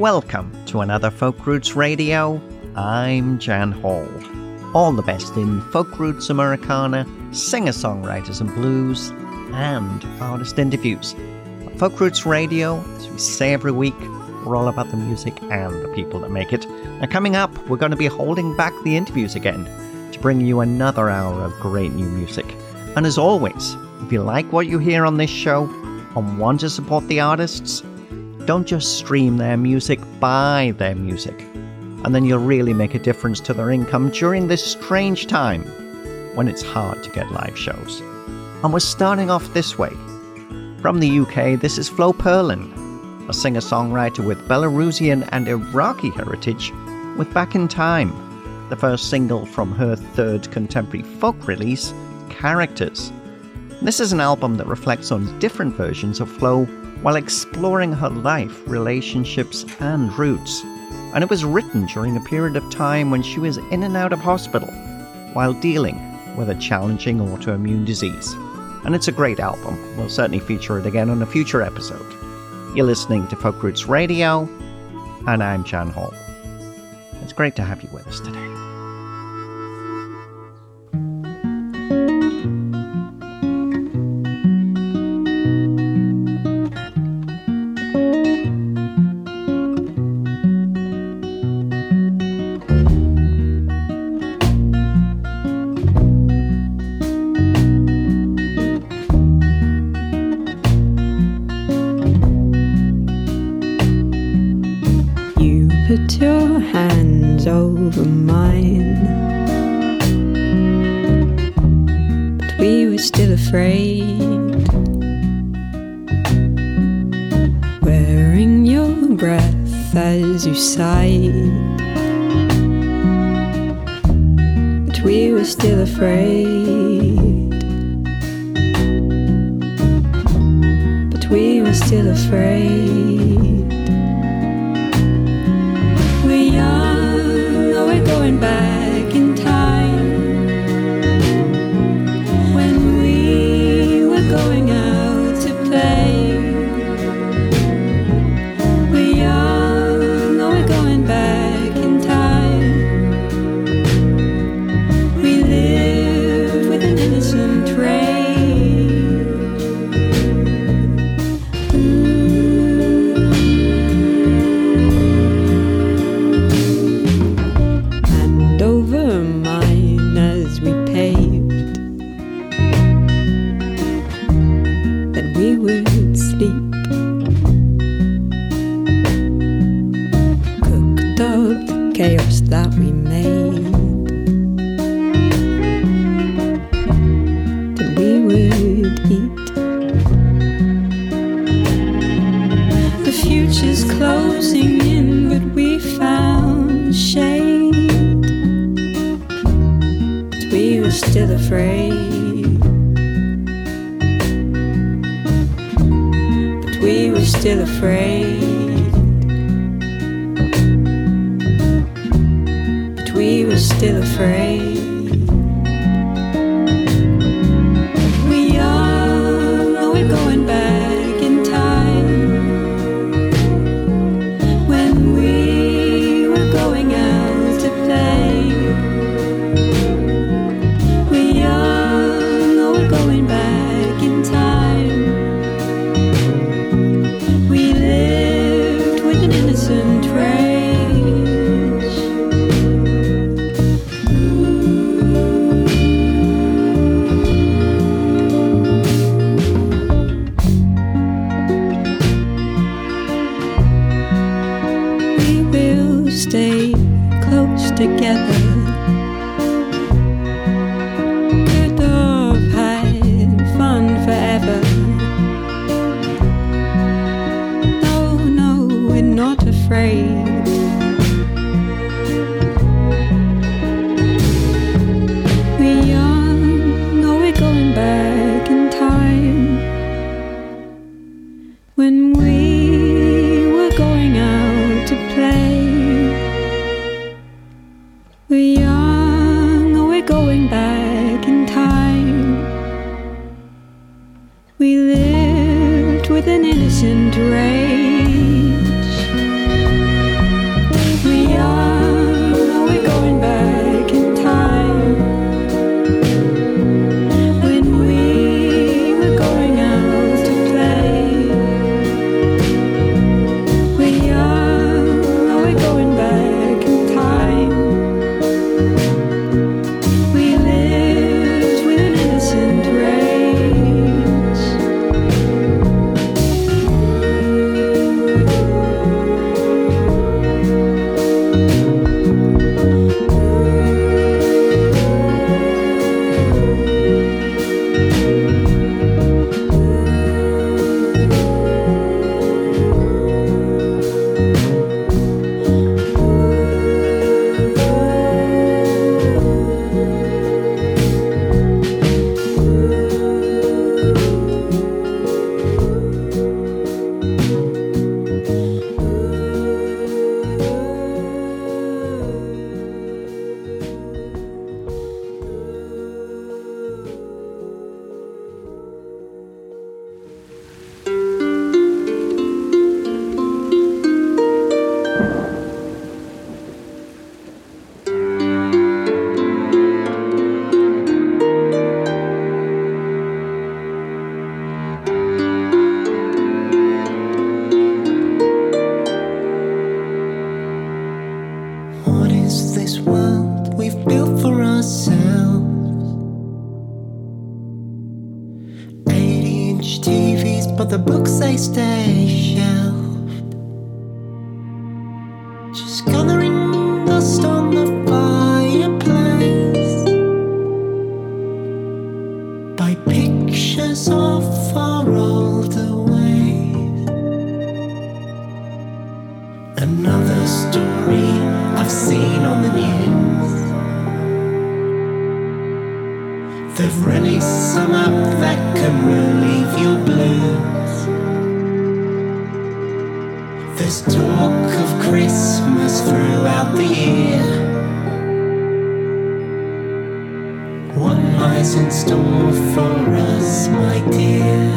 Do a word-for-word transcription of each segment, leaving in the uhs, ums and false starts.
Welcome to another Folk Roots Radio. I'm Jan Hall. All the best in folk roots Americana, singer-songwriters and blues, and artist interviews. At Folk Roots Radio, as we say every week, we're all about the music and the people that make it. Now coming up, we're going to be holding back the interviews again to bring you another hour of great new music. And as always, if you like what you hear on this show and want to support the artists, don't just stream their music, buy their music. And then you'll really make a difference to their income during this strange time when it's hard to get live shows. And we're starting off this way. From the U K, this is Flo Perlin, a singer-songwriter with Belarusian and Iraqi heritage, with Back in Time, the first single from her third contemporary folk release, Characters. This is an album that reflects on different versions of Flo while exploring her life, relationships, and roots. And it was written during a period of time when she was in and out of hospital while dealing with a challenging autoimmune disease. And it's a great album. We'll certainly feature it again on a future episode. You're listening to Folk Roots Radio, and I'm Jan Hall. It's great to have you with us today. Over mine, but we were still afraid. Wearing your breath as you sighed, but we were still afraid. But we were still afraid. Back in time, when we were going out to play, we all know we're going back in time. We live with an innocent rage. Mm. With an innocent rage. change T Vs, but the books they stay shelved, just gathering dust on the fireplace by pictures of far older ways. Another story I've seen on the news. They've really some up that can relieve your blues. There's talk of Christmas throughout the year. What lies in store for us, my dear?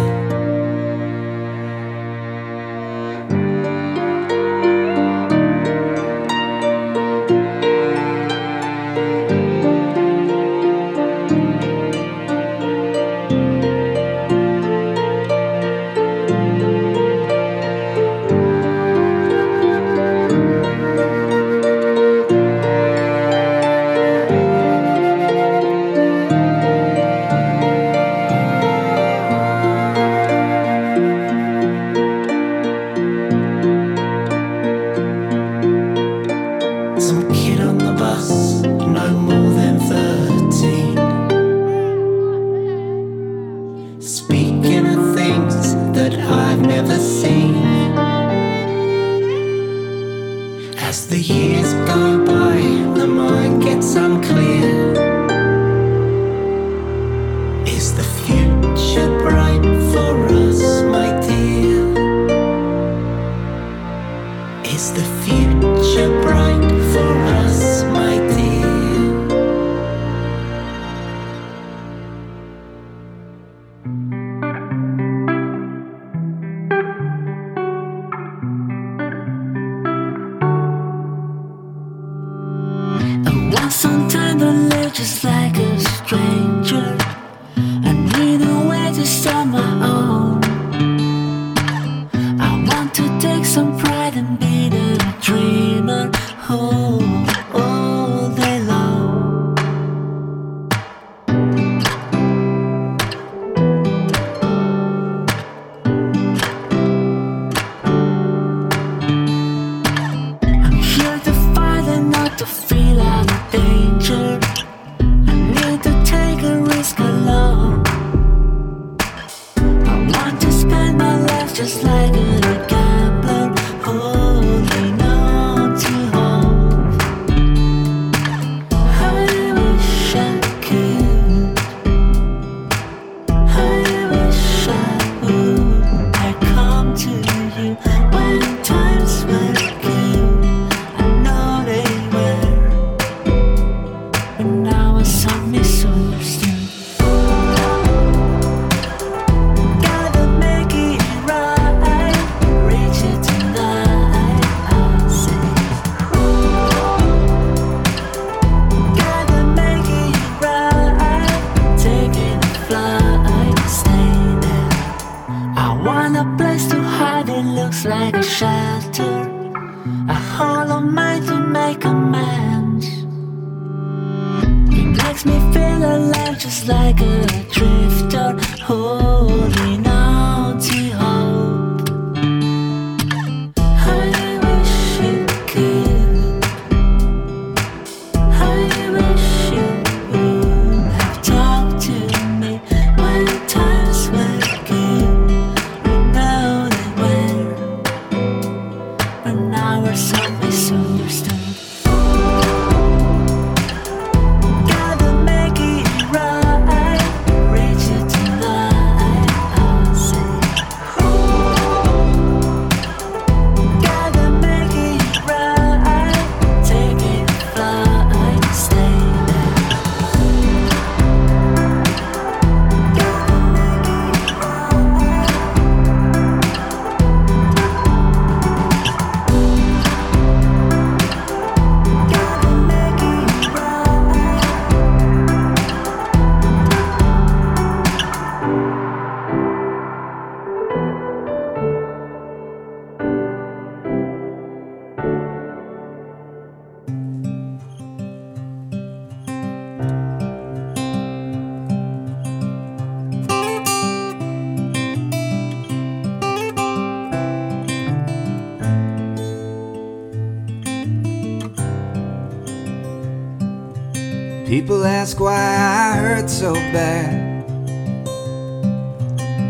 People ask why I hurt so bad.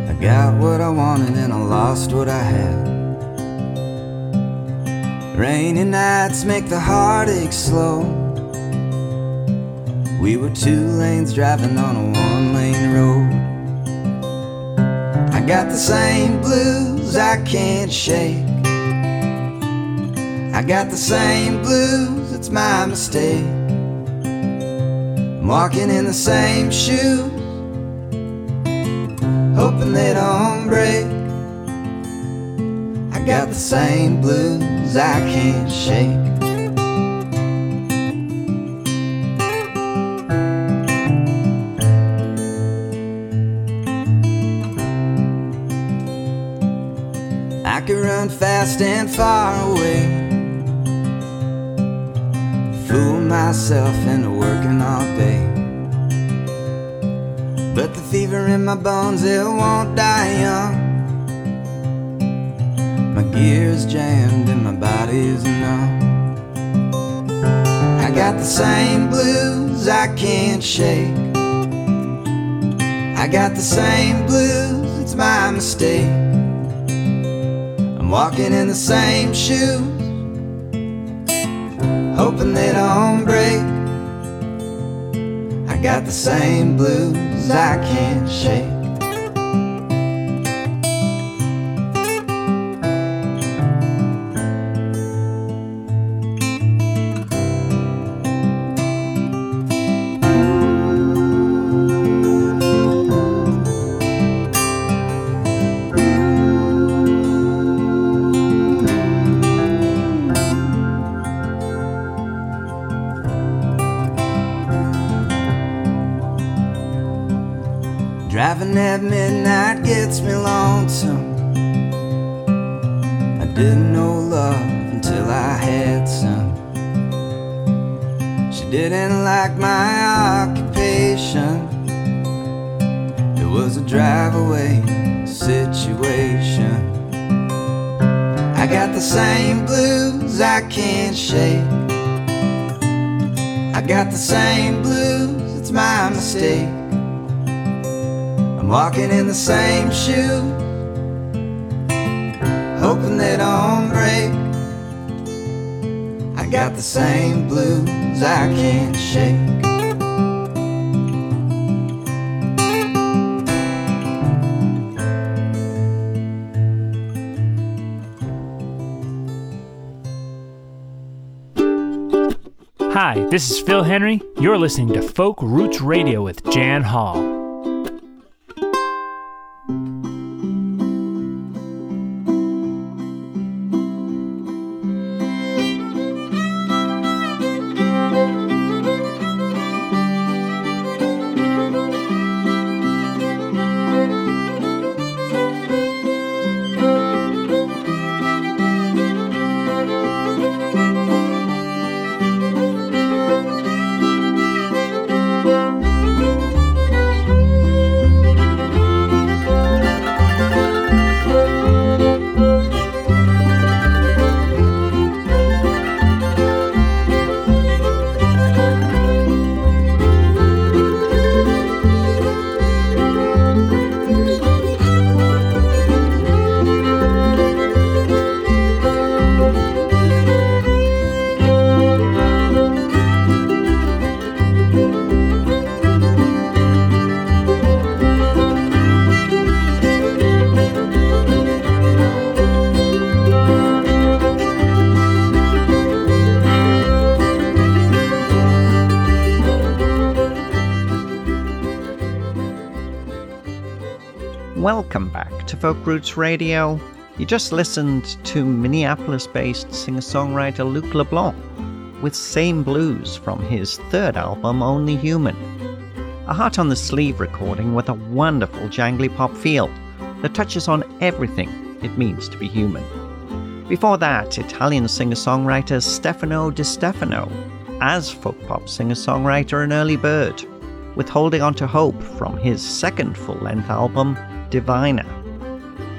I got what I wanted and I lost what I had. Rainy nights make the heartache slow. We were two lanes driving on a one-lane road. I got the same blues I can't shake. I got the same blues, it's my mistake. I'm walking in the same shoes, hoping they don't break. I got the same blues I can't shake. I could run fast and far away, fool myself into working all day. But the fever in my bones, it won't die young. My gear's jammed and my body's numb. I got the same blues I can't shake. I got the same blues, it's my mistake. I'm walking in the same shoes, hoping they don't break. I got the same blues I can't shake. Driving at midnight gets me lonesome. I didn't know love until I had some. She didn't like my occupation. It was a drive-away situation. I got the same blues I can't shake. I got the same blues, it's my mistake. I'm walking in the same shoe, hoping they don't break. I got the same blues I can't shake. Hi, this is Phil Henry. You're listening to Folk Roots Radio with Jan Hall. Welcome back to Folk Roots Radio. You just listened to Minneapolis-based singer-songwriter Luke LeBlanc with Same Blues from his third album, Only Human. A heart-on-the-sleeve recording with a wonderful jangly pop feel that touches on everything it means to be human. Before that, Italian singer-songwriter Stefano Di Stefano as folk-pop singer-songwriter and early bird with Holding On To Hope from his second full-length album, Diviner.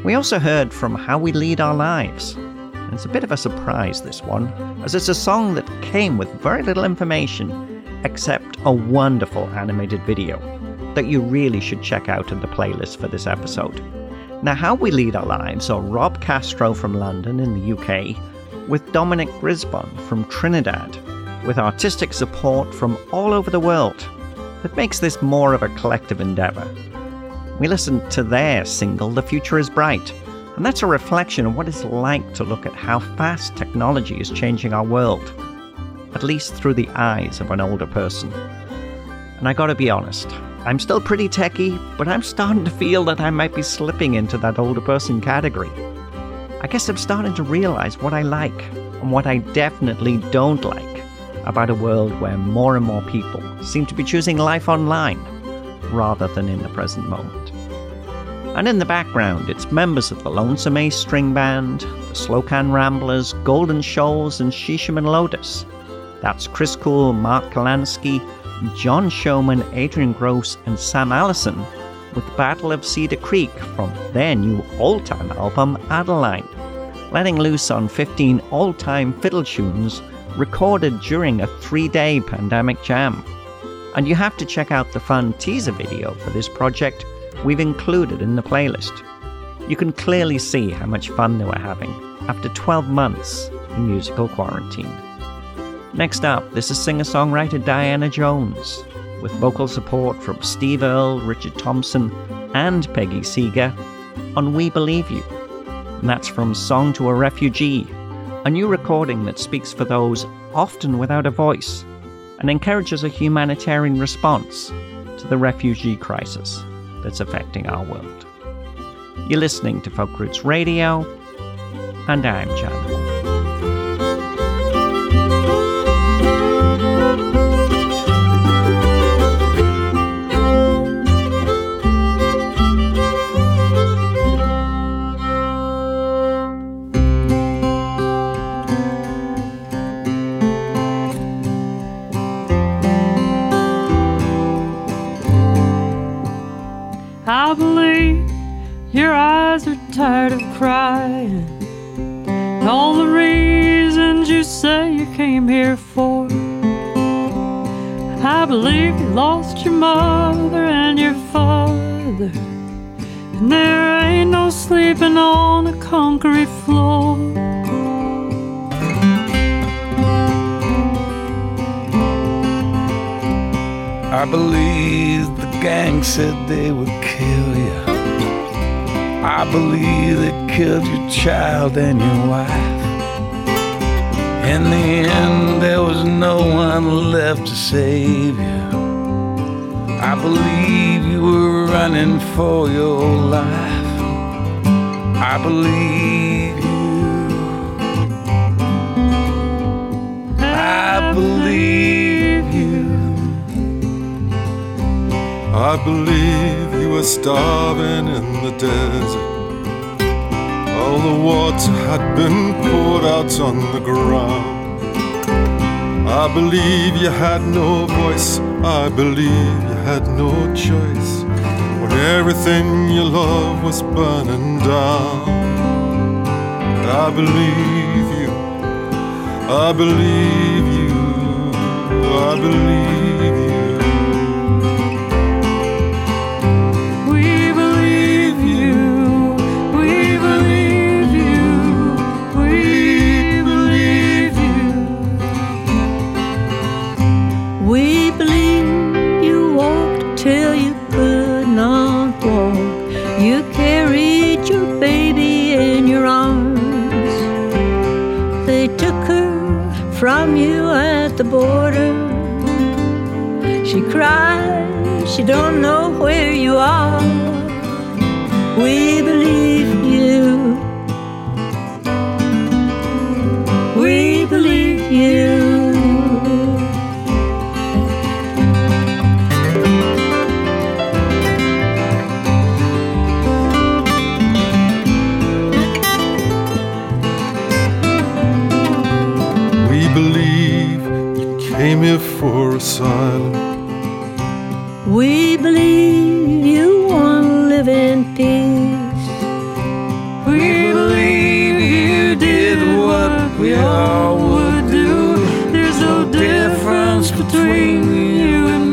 We also heard from How We Lead Our Lives. And it's a bit of a surprise, this one, as it's a song that came with very little information except a wonderful animated video that you really should check out in the playlist for this episode. Now, How We Lead Our Lives are Rob Castro from London in the U K, with Dominic Brisbane from Trinidad, with artistic support from all over the world, that makes this more of a collective endeavour. We listened to their single, The Future is Bright, and that's a reflection of what it's like to look at how fast technology is changing our world, at least through the eyes of an older person. And I gotta be honest, I'm still pretty techie, but I'm starting to feel that I might be slipping into that older person category. I guess I'm starting to realise what I like, and what I definitely don't like, about a world where more and more people seem to be choosing life online, rather than in the present moment. And in the background, it's members of the Lonesome Ace String Band, the Slocan Ramblers, Golden Shoals, and Shishiman Lotus. That's Chris Cole, Mark Kalansky, John Showman, Adrian Gross, and Sam Allison with Battle of Cedar Creek from their new all-time album, Adeline, letting loose on fifteen all-time fiddle tunes recorded during a three-day pandemic jam. And you have to check out the fun teaser video for this project we've included in the playlist. You can clearly see how much fun they were having after twelve months in musical quarantine. Next up, this is singer-songwriter Diana Jones, with vocal support from Steve Earle, Richard Thompson, and Peggy Seeger on We Believe You. And that's from Song to a Refugee, a new recording that speaks for those often without a voice and encourages a humanitarian response to the refugee crisis that's affecting our world. You're listening to Folk Roots Radio, and I'm Chad. I believe your eyes are tired of crying, and all the reasons you say you came here for. I believe you lost your mother and your father, and there ain't no sleeping on a concrete floor. I believe the gang said they would kill you. I believe they killed your child and your wife. In the end, there was no one left to save you. I believe you were running for your life. I believe you. I believe I believe you were starving in the desert. All the water had been poured out on the ground. I believe you had no voice. I believe you had no choice when everything you loved was burning down. I believe you. I believe you. I believe you. From you at the border, she cried, she don't know where you are. We believe you. We believe you. For asylum. We believe you want to live in peace. We believe you did what we all would do. There's no difference between you and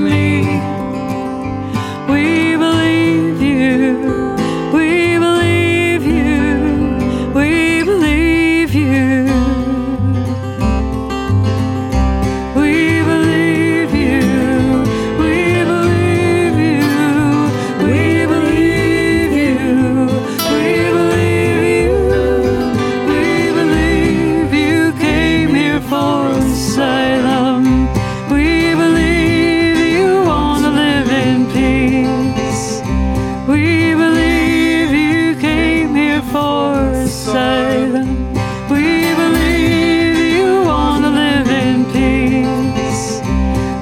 Father, for asylum. We believe you want to live in peace.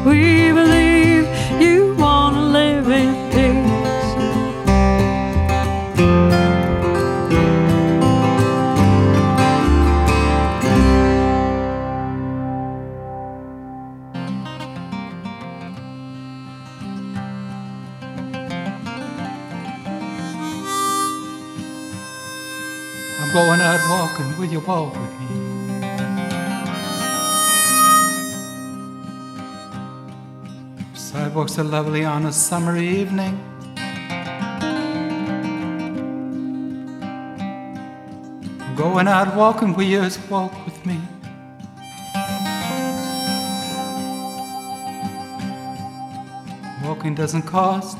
We believe you want to live in peace. I'm going out walking. Will you walk with me? Sidewalks are lovely on a summer evening. I'm going out walking, will you just walk with me? Walking doesn't cost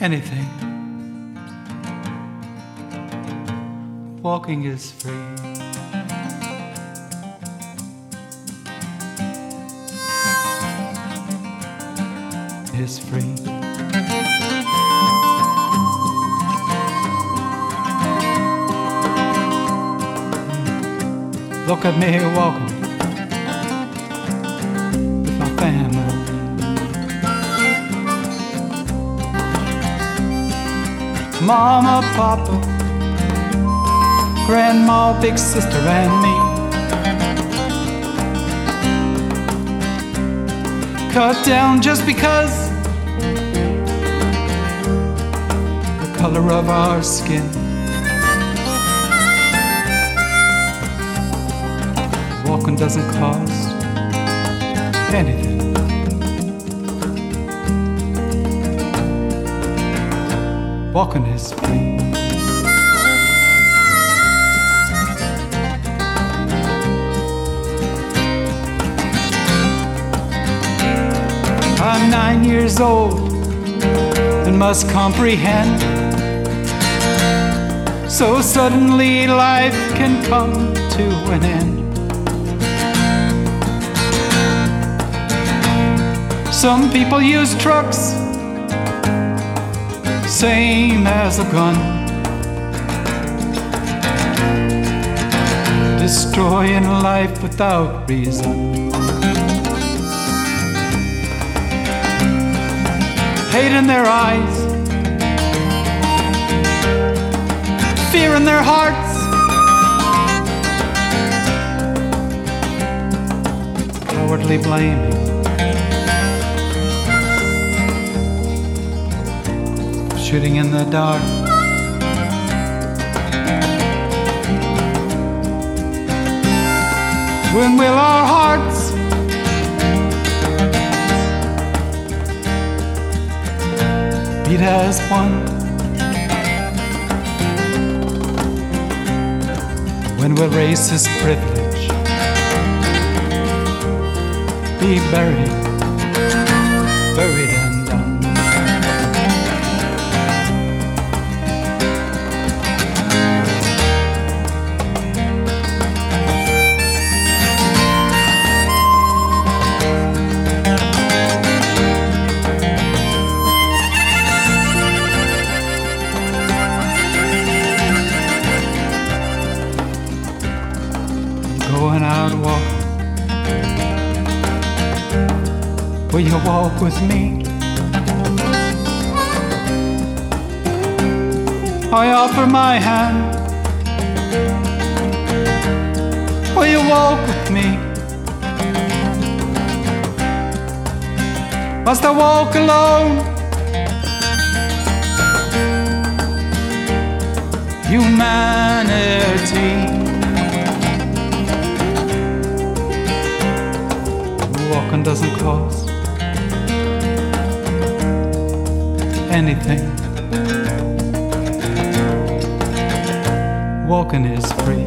anything. Walking is free. Is free. Look at me walking with my family. Mama, Papa, Grandma, big sister and me. Cut down just because color of our skin. Walking doesn't cost anything. Walking is free. I'm nine years old and must comprehend. So suddenly life can come to an end. Some people use trucks, same as a gun, destroying life without reason, hate in their eyes, fear in their hearts. Cowardly blaming, shooting in the dark, when will our hearts beat as one? When will racist privilege be buried, buried and done? Will you walk with me? I offer my hand. Will you walk with me? Must I walk alone? Humanity. Walking doesn't cost anything. Walking is free.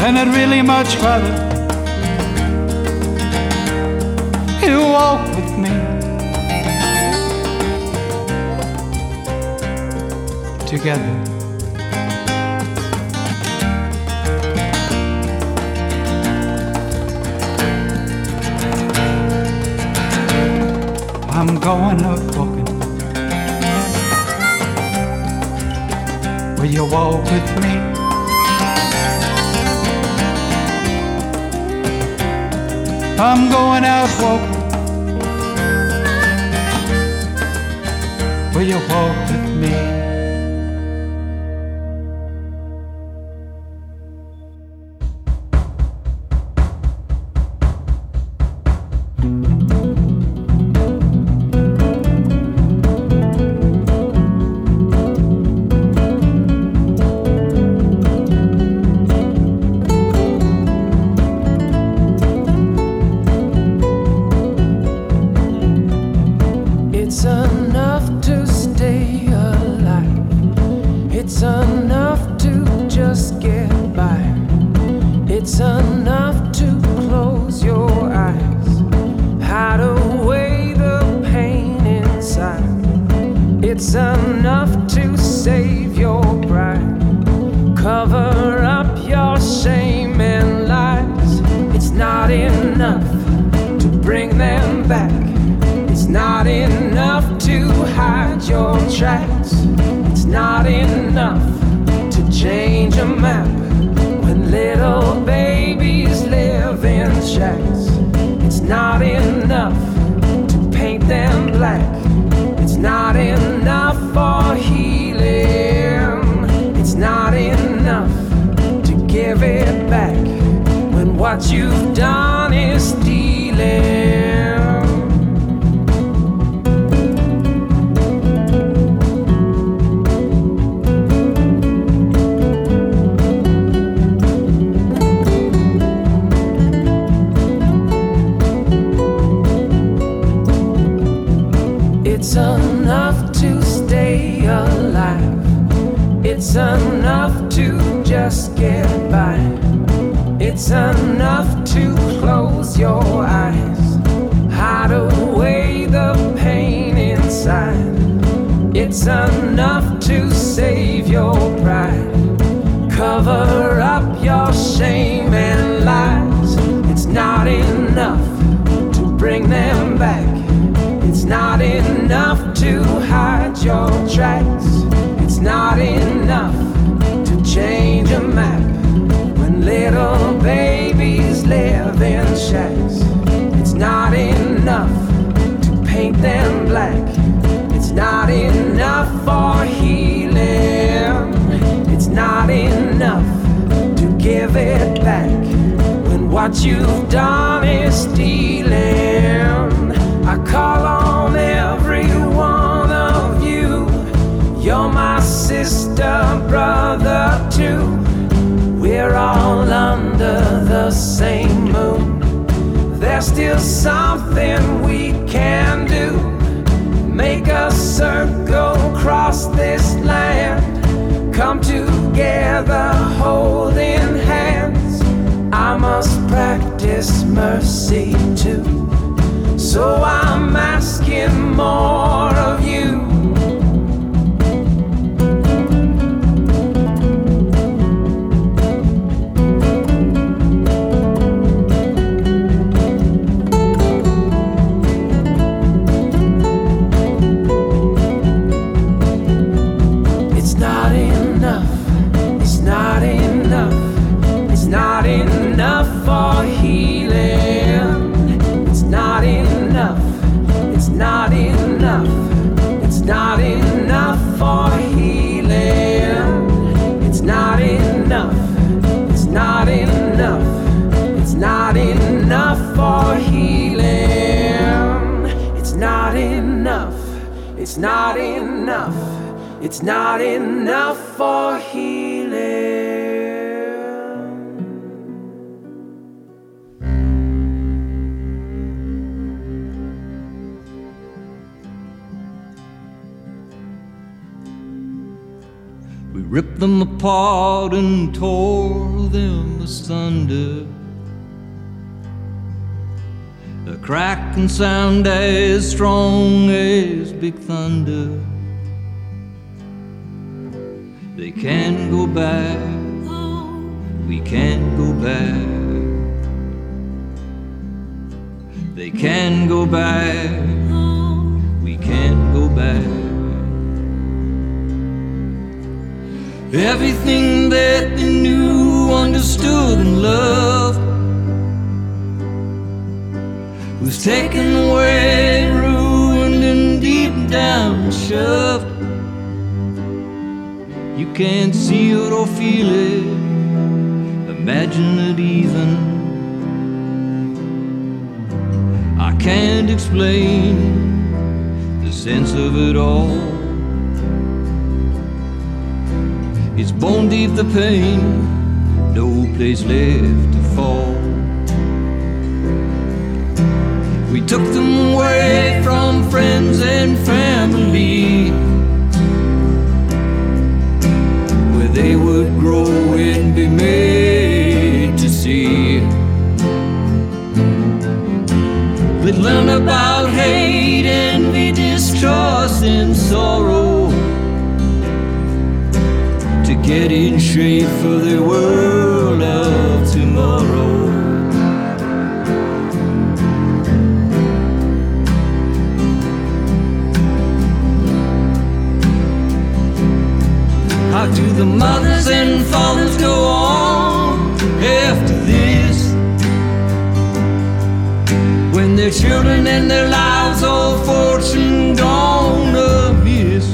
And I'd really much rather you walk with me. Together. I'm I'm going out walking. Will you walk with me? I'm going out walking. Will you walk with me? Sound as strong as big thunder. They can't go back, we can't go back. They can't go back, back. Everything that they knew, understood, and loved was taken away, ruined, and deep down shoved. You can't see it or feel it, imagine it even. I can't explain the sense of it all. It's bone deep the pain, no place left to fall. We took them away from friends and family, where they would grow and be made to see. We'd learn about hate, envy, distrust, and sorrow, to get in shape for the world of tomorrow. How do the mothers and fathers go on after this, when their children and their lives, all fortune gone amiss?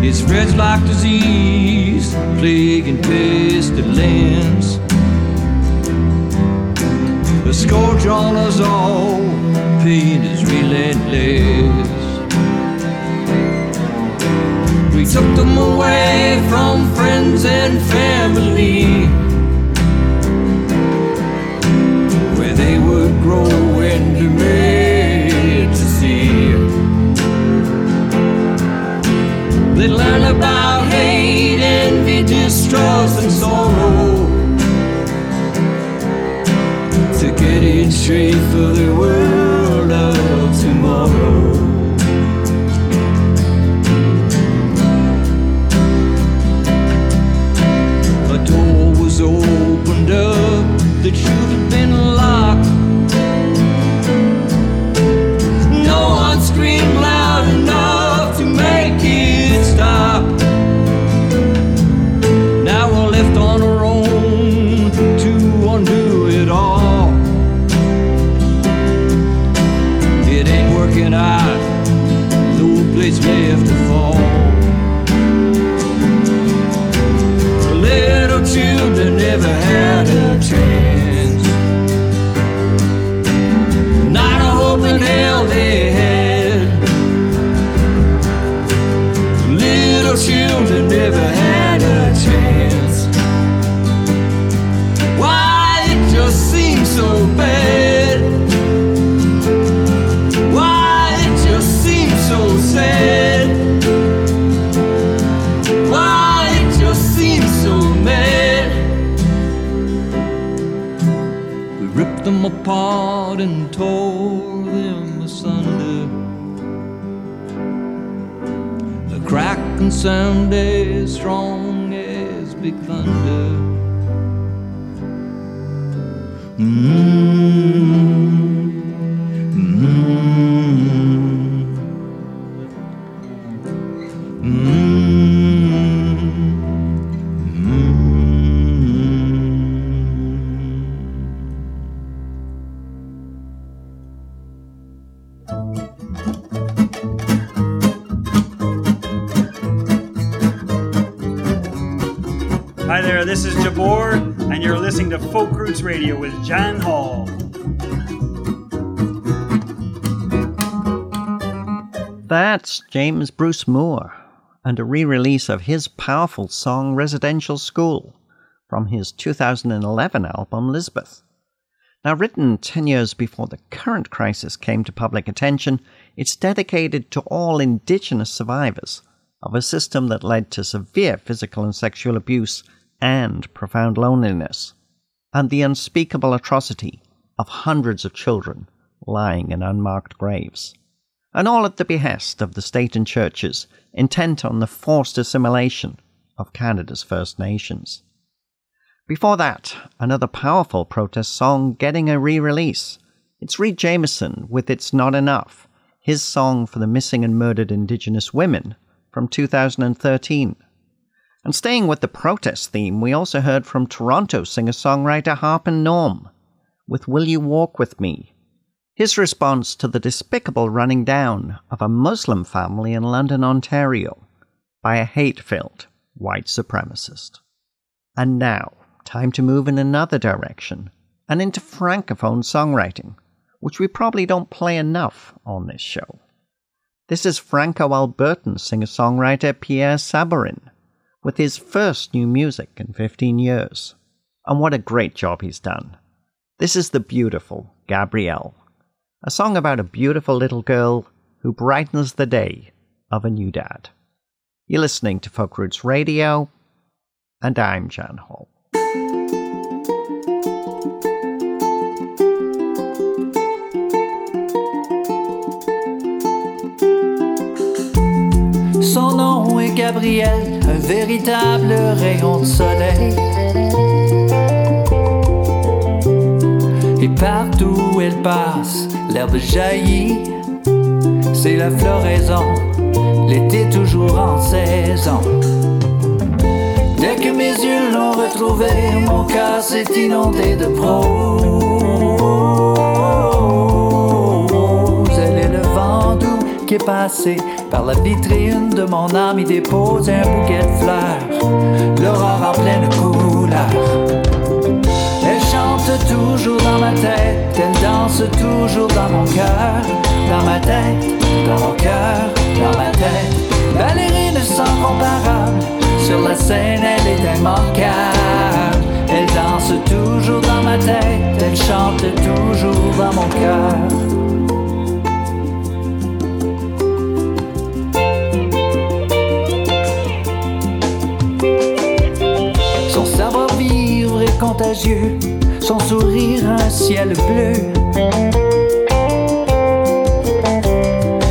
It spreads like disease, plague and pestilence, the scourge on us all, pain is relentless. We took them away from friends and family, where they would grow and be made to see. They learn about hate, envy, distrust, and sorrow, to get in shape for the world of tomorrow. A door was opened up that should have been locked. No one screamed loud enough to make it stop. Now we're left on our own to undo it all. It ain't working out, no place left to fall. Little children never had a chance, not a hope in hell they had. Children never had a chance. Why it just seems so bad, why it just seems so sad, why it just seems so mad. We ripped them apart and tore them asunder. Cracking sound as strong as big thunder. Mm-hmm. Mm-hmm. Mm-hmm. Hi there, this is Jabor, and you're listening to Folk Roots Radio with John Hall. That's James Bruce Moore, and a re-release of his powerful song Residential School from his two thousand eleven album Lisbeth. Now written ten years before the current crisis came to public attention, it's dedicated to all Indigenous survivors of a system that led to severe physical and sexual abuse and profound loneliness, and the unspeakable atrocity of hundreds of children lying in unmarked graves, and all at the behest of the state and churches intent on the forced assimilation of Canada's First Nations. Before that, another powerful protest song getting a re-release. It's Reid Jamieson with It's Not Enough, his song for the missing and murdered Indigenous women from two thousand thirteen. And staying with the protest theme, we also heard from Toronto singer-songwriter Harpen Norm with Will You Walk With Me? His response to the despicable running down of a Muslim family in London, Ontario, by a hate-filled white supremacist. And now, time to move in another direction, and into Francophone songwriting, which we probably don't play enough on this show. This is Franco-Albertan singer-songwriter Pierre Sabarin, with his first new music in fifteen years. And what a great job he's done. This is the beautiful Gabrielle, a song about a beautiful little girl who brightens the day of a new dad. You're listening to Folk Roots Radio, and I'm Jan Hall. Son nom est Gabriel, un véritable rayon de soleil. Et partout où elle passe, l'herbe jaillit, c'est la floraison, l'été toujours en saison. Dès que mes yeux l'ont retrouvée, mon cœur s'est inondé de prose. Elle est le vent doux qui est passé par la vitrine de mon âme, y dépose un bouquet de fleurs, l'aurore en pleine couleur. Elle chante toujours dans ma tête, elle danse toujours dans mon cœur, dans ma tête, dans mon cœur, dans ma tête. Ballerine sans comparable, sur la scène elle est immanquable. Elle danse toujours dans ma tête, elle chante toujours dans mon cœur. Contagieux, son sourire un ciel bleu.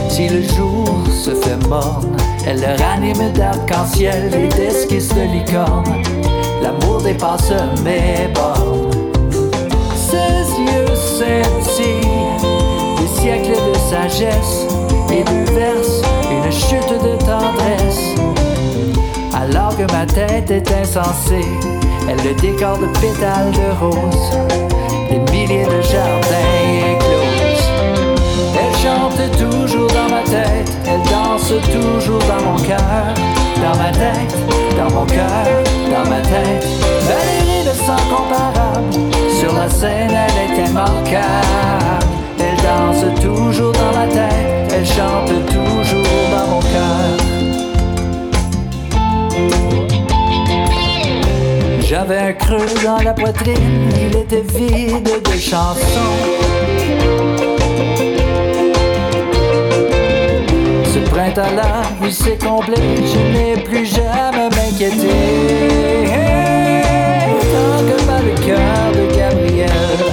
Si le jour se fait morne, elle le ranime d'arc-en-ciel et d'esquisses de licorne. L'amour dépasse mes bornes. Ses yeux scintillent des siècles de sagesse et de verse une chute de tendresse. Alors que ma tête est insensée, elle le décore de pétales de rose, des milliers de jardins écloses. Elle chante toujours dans ma tête, elle danse toujours dans mon cœur, dans ma tête, dans mon cœur, dans ma tête. Valérie de sang comparable, sur la scène elle est immanquable. Elle danse toujours dans ma tête, elle chante toujours dans mon cœur. J'avais un creux dans la poitrine, il était vide de chansons. Ce printemps-là, il s'est comblé, je n'ai plus jamais m'inquiété. Tant que par le cœur de Gabrielle.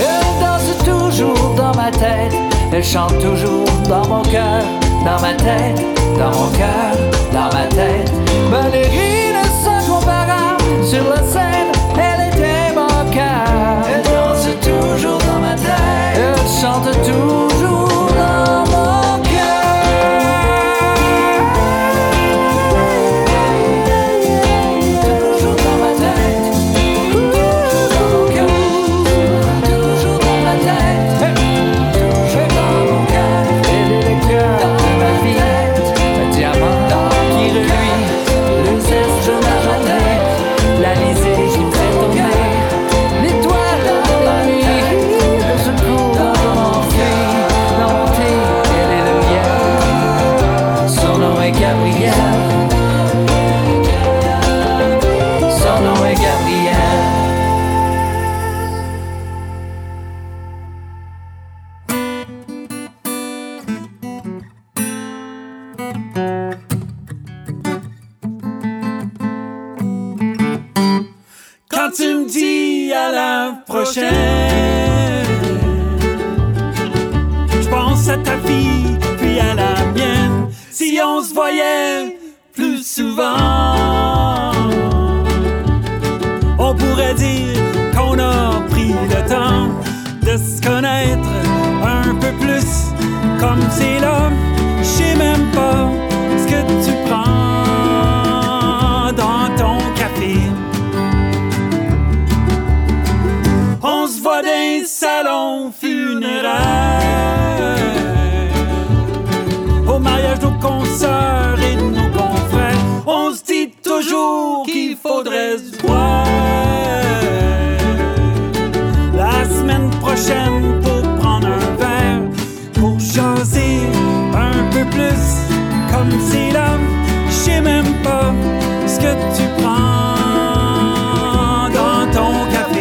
Elle danse toujours dans ma tête. Elle chante toujours dans mon cœur, dans ma tête, dans mon cœur, dans ma tête. Valérie ne s'incomparable, sur la scène, elle était mon cœur. Elle danse toujours dans ma tête, elle chante toujours dans mon cœur. Toujours dans ma tête, toujours dans mon cœur, toujours dans ma tête. Je pense à ta vie, puis à la mienne. Si on se voyait plus souvent, pourrait dire qu'on a pris le temps de se connaître un peu plus. Comme c'est là, je sais même pas ce que tu prends dans ton café. On se voit dans un salon funéraire, au mariage nos consoeurs et de nos confrères. On se dit toujours qu'il faudrait se voir la semaine prochaine pour prendre un verre, pour jaser un peu plus. Comme c'est là, je sais même pas ce que tu prends dans ton café.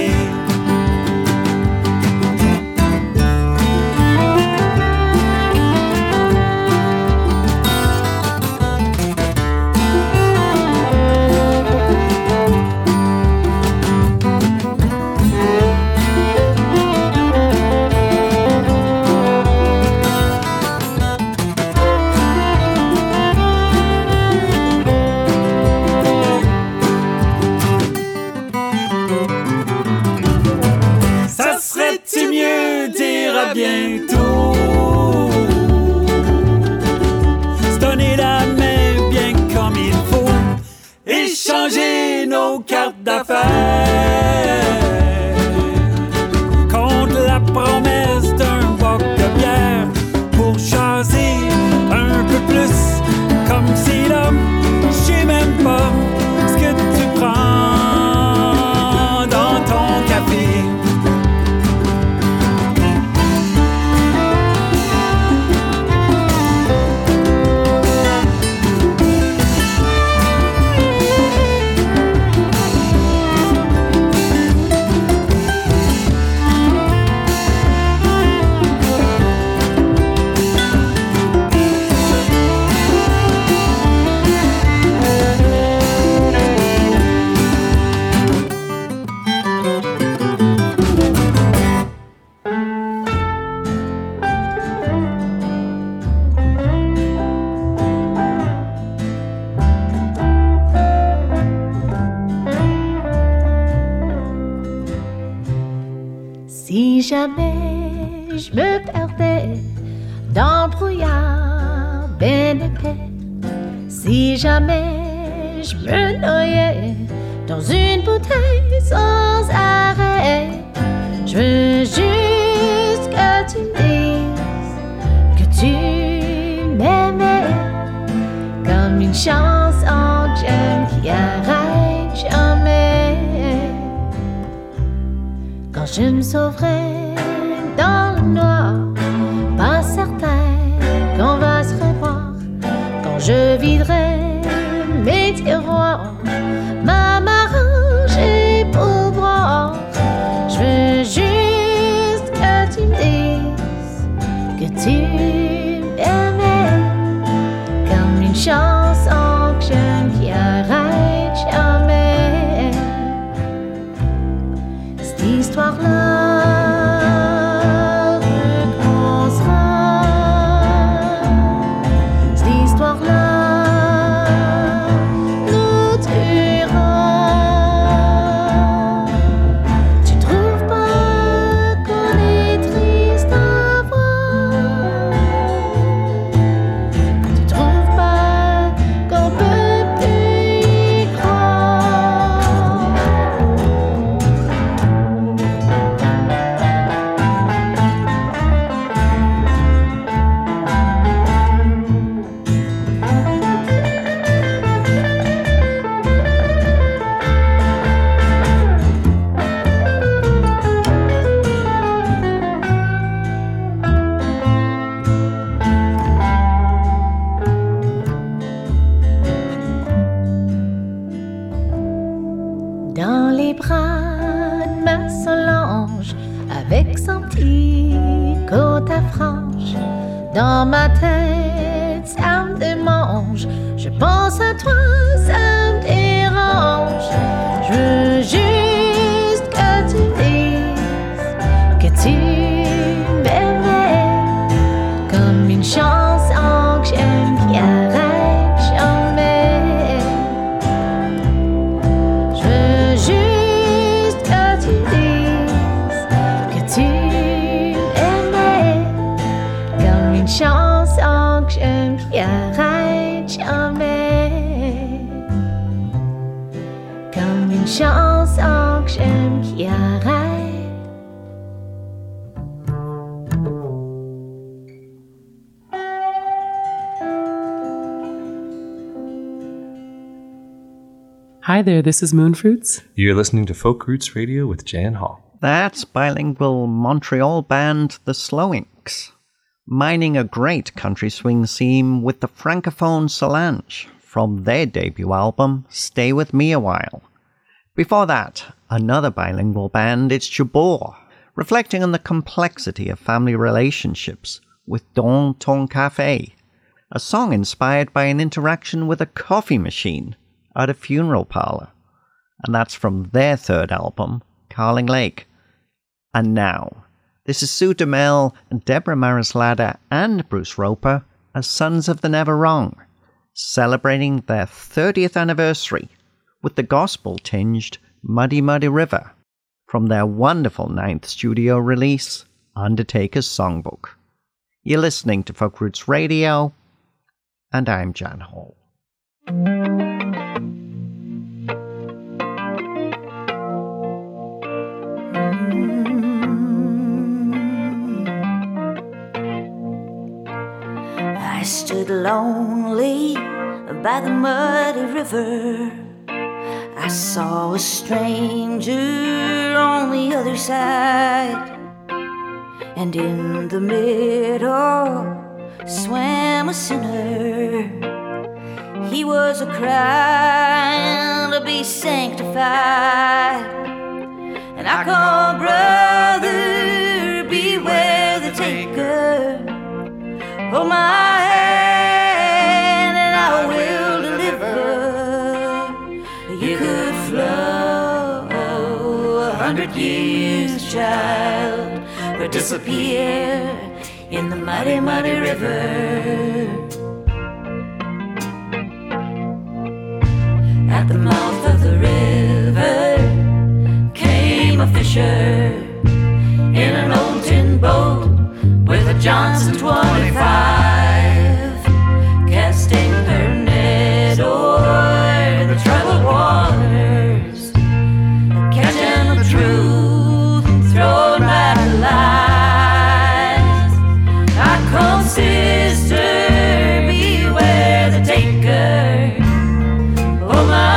une chanson que j'aime qui arrête. Hi there, this is Moonfruits. You're listening to Folk Roots Radio with Jan Hall. That's bilingual Montreal band The Slow Inks, mining a great country swing theme with the francophone Solange from their debut album, Stay With Me A While. Before that, another bilingual band, it's Chabot, reflecting on the complexity of family relationships with Dans Ton Café, a song inspired by an interaction with a coffee machine at a funeral parlor. And that's from their third album, Carling Lake. And now, this is Sue Duhamel and Deborah Marislada and Bruce Roper as Sons of the Never Wrong, celebrating their thirtieth anniversary with the gospel-tinged Muddy Muddy River from their wonderful ninth studio release, Undertaker's Songbook. You're listening to Folk Roots Radio, and I'm Jan Hall. I stood lonely by the muddy river. I saw a stranger on the other side, and in the middle swam a sinner. He was a crying to be sanctified. And I call, brother, beware the taker. Hold my hand and I will deliver. You could flow a hundred years, child, or disappear in the mighty, mighty river. At the mouth of the river a fisher in an old tin boat with a Johnson twenty-five, casting her net o'er the troubled waters, catching the truth and throwing back the lies. I call, sister, beware the taker. Oh my.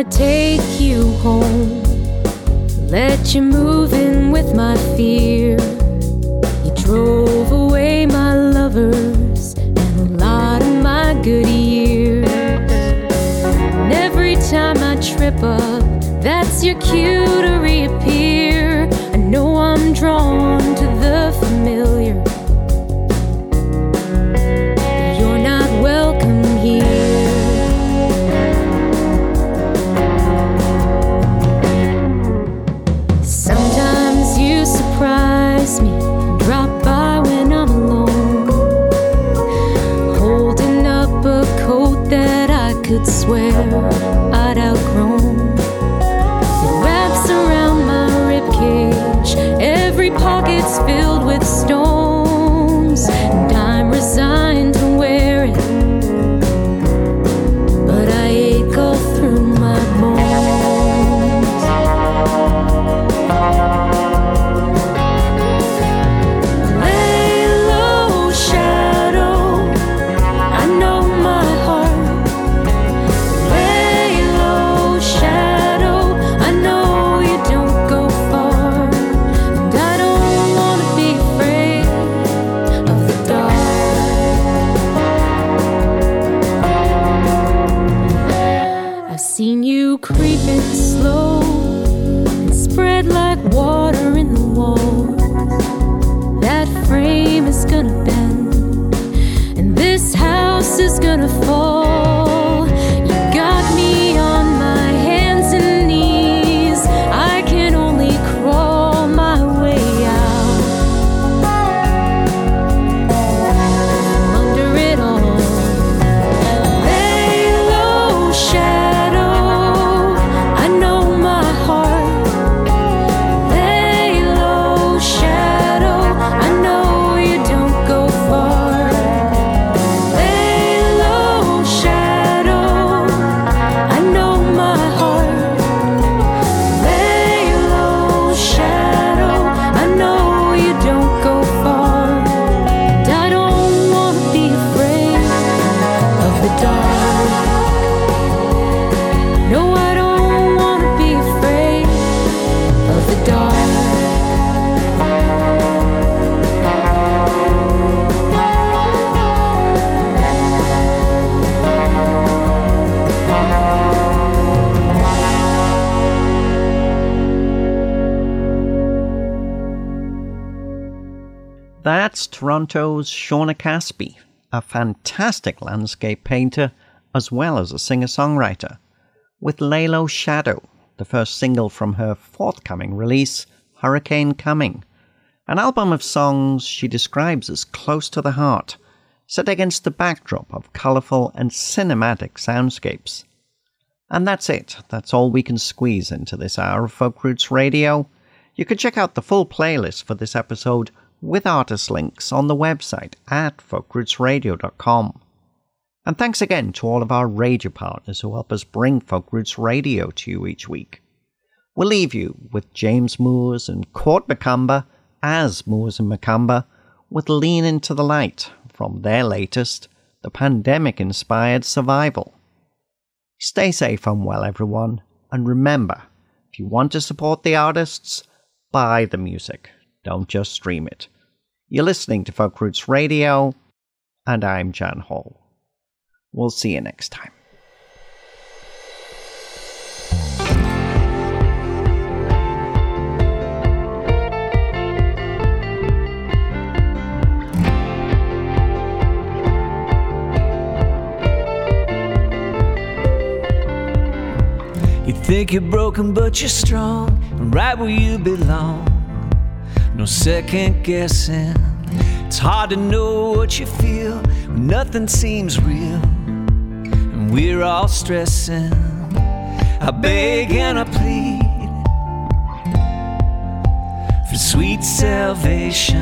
wanna take you home, let you move in with my fear. You drove away my lovers and a lot of my good years. And every time I trip up, that's your cue to reappear. I know I'm drawn to the familiar. Could swear I'd outgrown. It wraps around my ribcage, every pocket's filled with stones, and I'm resigned to wear it, but I ache all through my bones. Lay low, shadow, I know my heart. That's Toronto's Shauna Caspi, a fantastic landscape painter as well as a singer-songwriter, with Lay Low Shadow, the first single from her forthcoming release, Hurricane Coming, an album of songs she describes as close to the heart, set against the backdrop of colourful and cinematic soundscapes. And that's it. That's all we can squeeze into this hour of Folk Roots Radio. You can check out the full playlist for this episode with artist links on the website at folk roots radio dot com. And thanks again to all of our radio partners who help us bring Folk Roots Radio to you each week. We'll leave you with James Moores and Court Macumba as Moores and Macumba with Lean Into the Light from their latest, the pandemic-inspired Survival. Stay safe and well, everyone, and remember, if you want to support the artists, buy the music. Don't just stream it. You're listening to Folk Roots Radio, and I'm Jan Hall. We'll see you next time. You think you're broken, but you're strong, and right where you belong. No second guessing. It's hard to know what you feel when nothing seems real, and we're all stressing. I beg and I plead for sweet salvation.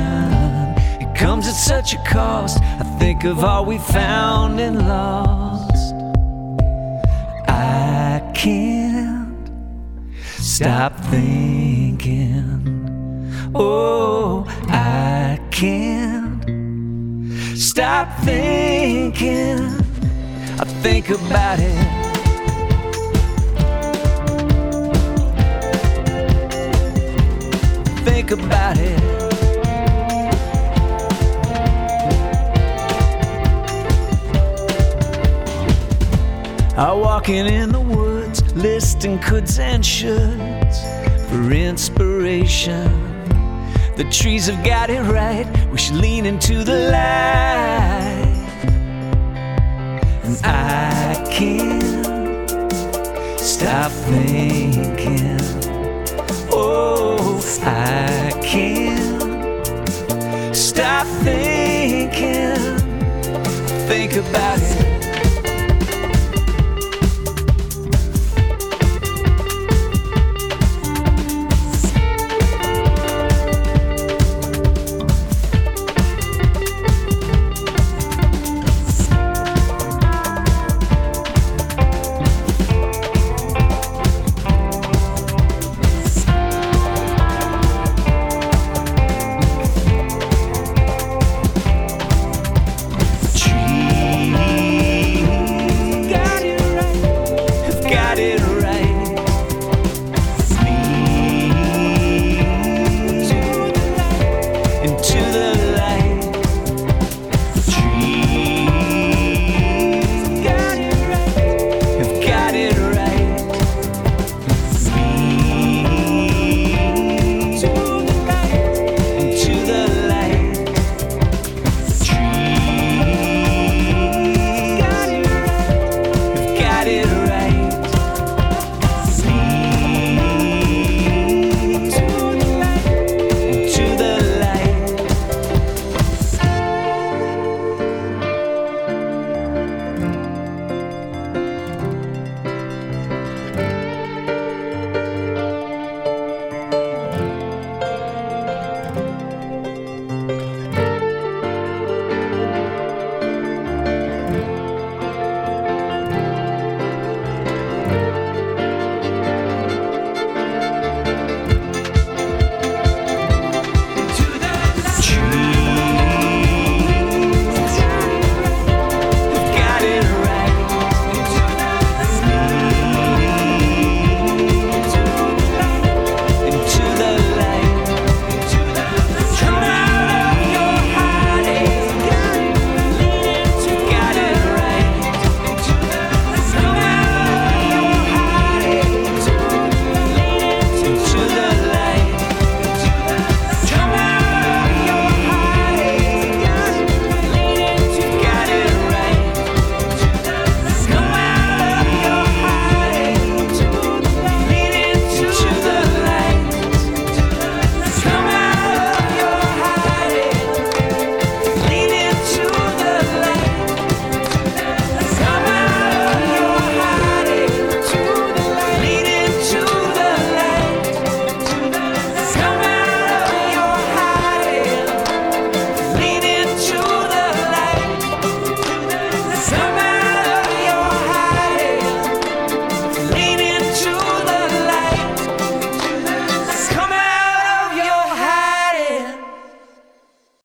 It comes at such a cost. I think of all we found and lost. I can't stop thinking. Oh, I can't stop thinking. I think about it. think about it. I'm walking in the woods, listing coulds and shoulds for inspiration. The trees have got it right, we should lean into the light. And I can't stop thinking. Oh, I can't stop thinking. Think about it.